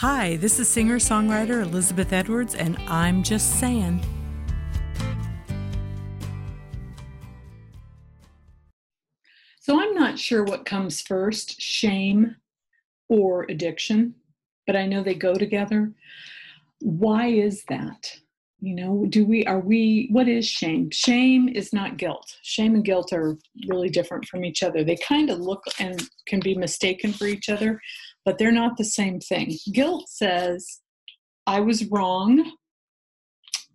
Hi, this is singer-songwriter Elizabeth Edwards, and I'm just saying. So I'm not sure what comes first, shame or addiction, but I know they go together. Why is that? You know, what is shame? Shame is not guilt. Shame and guilt are really different from each other. They kind of look and can be mistaken for each other, but they're not the same thing. Guilt says, I was wrong.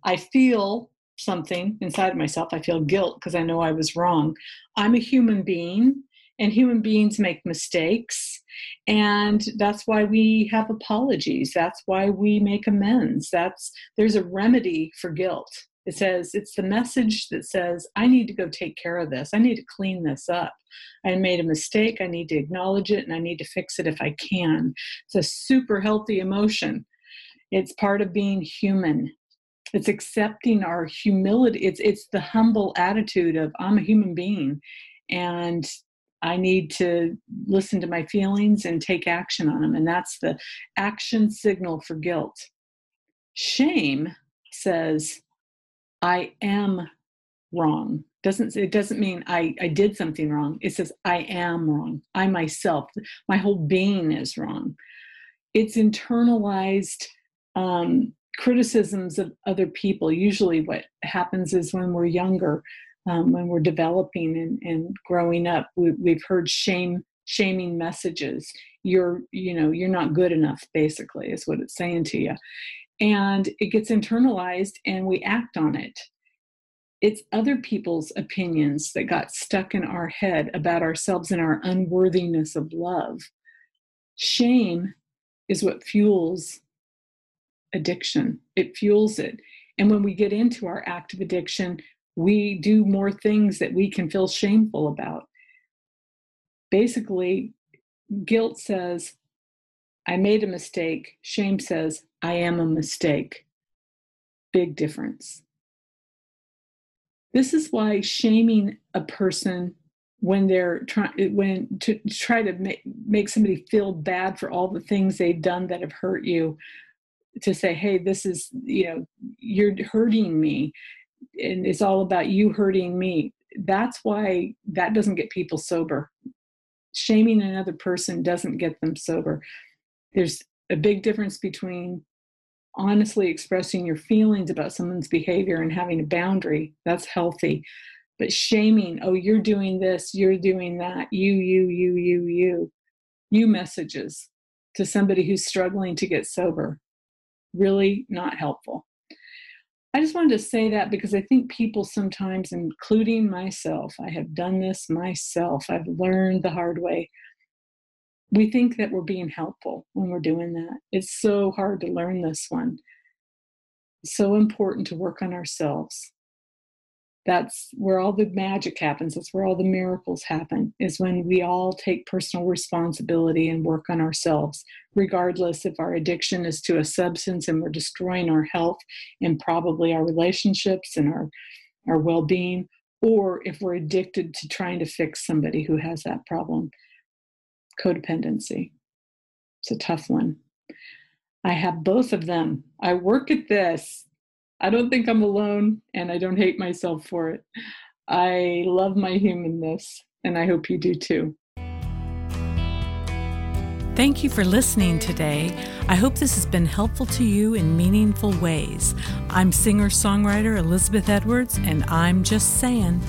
I feel something inside of myself. I feel guilt because I know I was wrong. I'm a human being, and human beings make mistakes. And that's why we have apologies. That's why we make amends. There's a remedy for guilt. It says, it's the message that says, I need to go take care of this. I need to clean this up. I made a mistake. I need to acknowledge it, and I need to fix it if I can. It's a super healthy emotion. It's part of being human. It's accepting our humility. It's the humble attitude of, I'm a human being, and I need to listen to my feelings and take action on them. And that's the action signal for guilt. Shame says, I am wrong. It doesn't mean I did something wrong. It says, I am wrong. I myself, my whole being is wrong. It's internalized criticisms of other people. Usually what happens is when we're younger, when we're developing and growing up, we've heard shaming messages. You're not good enough, basically, is what it's saying to you. And it gets internalized and we act on it. It's other people's opinions that got stuck in our head about ourselves and our unworthiness of love. Shame is what fuels addiction. It fuels it. And when we get into our act of addiction, we do more things that we can feel shameful about. Basically, guilt says, I made a mistake. Shame says, I am a mistake. Big difference. This is why shaming a person when they're trying to make somebody feel bad for all the things they've done that have hurt you, to say, hey, this is, you're hurting me, and it's all about you hurting me. That's why that doesn't get people sober. Shaming another person doesn't get them sober. There's a big difference between honestly expressing your feelings about someone's behavior and having a boundary. That's healthy. But shaming, oh, you're doing this, you're doing that, you messages to somebody who's struggling to get sober. Really not helpful. I just wanted to say that because I think people sometimes, including myself, I have done this myself. I've learned the hard way. We think that we're being helpful when we're doing that. It's so hard to learn this one. It's so important to work on ourselves. That's where all the magic happens. That's where all the miracles happen, is when we all take personal responsibility and work on ourselves, regardless if our addiction is to a substance and we're destroying our health and probably our relationships and our well-being, or if we're addicted to trying to fix somebody who has that problem. Codependency. It's a tough one. I have both of them. I work at this. I don't think I'm alone, and I don't hate myself for it. I love my humanness, and I hope you do too. Thank you for listening today. I hope this has been helpful to you in meaningful ways. I'm singer-songwriter Elizabeth Edwards, and I'm just saying.